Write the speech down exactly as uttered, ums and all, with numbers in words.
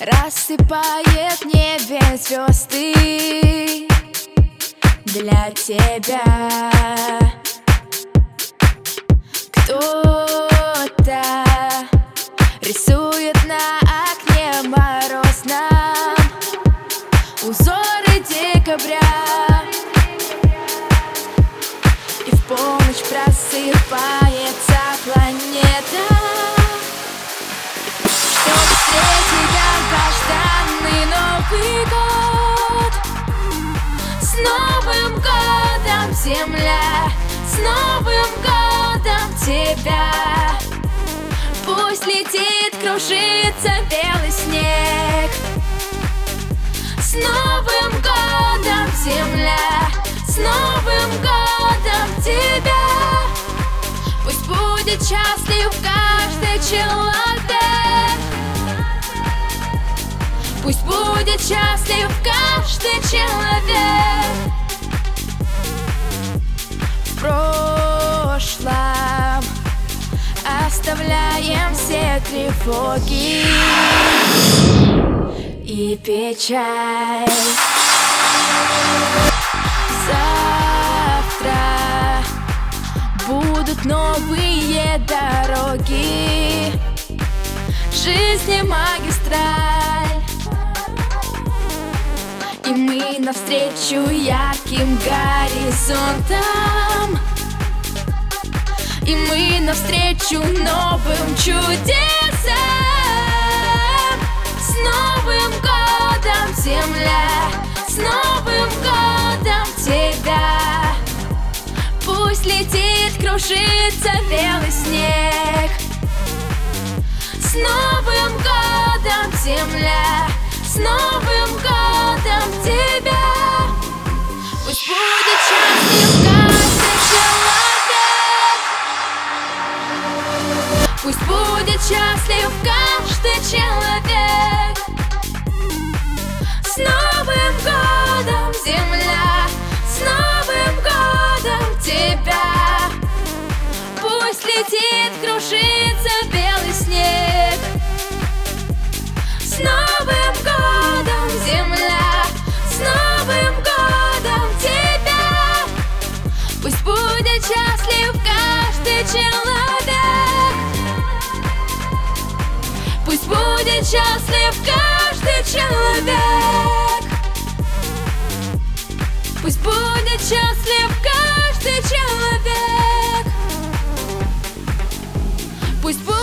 рассыпает в небе звезды для тебя. Кто-то рисует на окне морозном узоры декабря, и в полночь просыпается планета, чтобы встретить долгожданный Новый год. С Новым годом, земля, с Новым годом тебя. Пусть летит, кружится белый снег. С Новым годом, земля, с Новым годом тебя. Пусть будет счастлив каждый человек. Пусть будет счастлив каждый человек. В прошлом оставляем все тревоги и печаль. Завтра будут новые дороги жизни, магистраль, и мы навстречу ярким горизонтам, и мы навстречу новым чудесам. С Новым годом, земля, с Новым годом тебя. Пусть летит, кружится белый снег. С Новым годом, земля, с Новым годом тебя. Пусть будет счастлив каждый человек. Пусть будет счастлив каждый человек. С Новым годом, земля, с Новым годом тебя. Пусть летит, кружится белый снег. С Новым годом, земля, с Новым годом тебя. Пусть будет счастлив каждый человек. Пусть будет счастлив каждый человек. Пусть будет счастлив каждый человек. Пусть будет.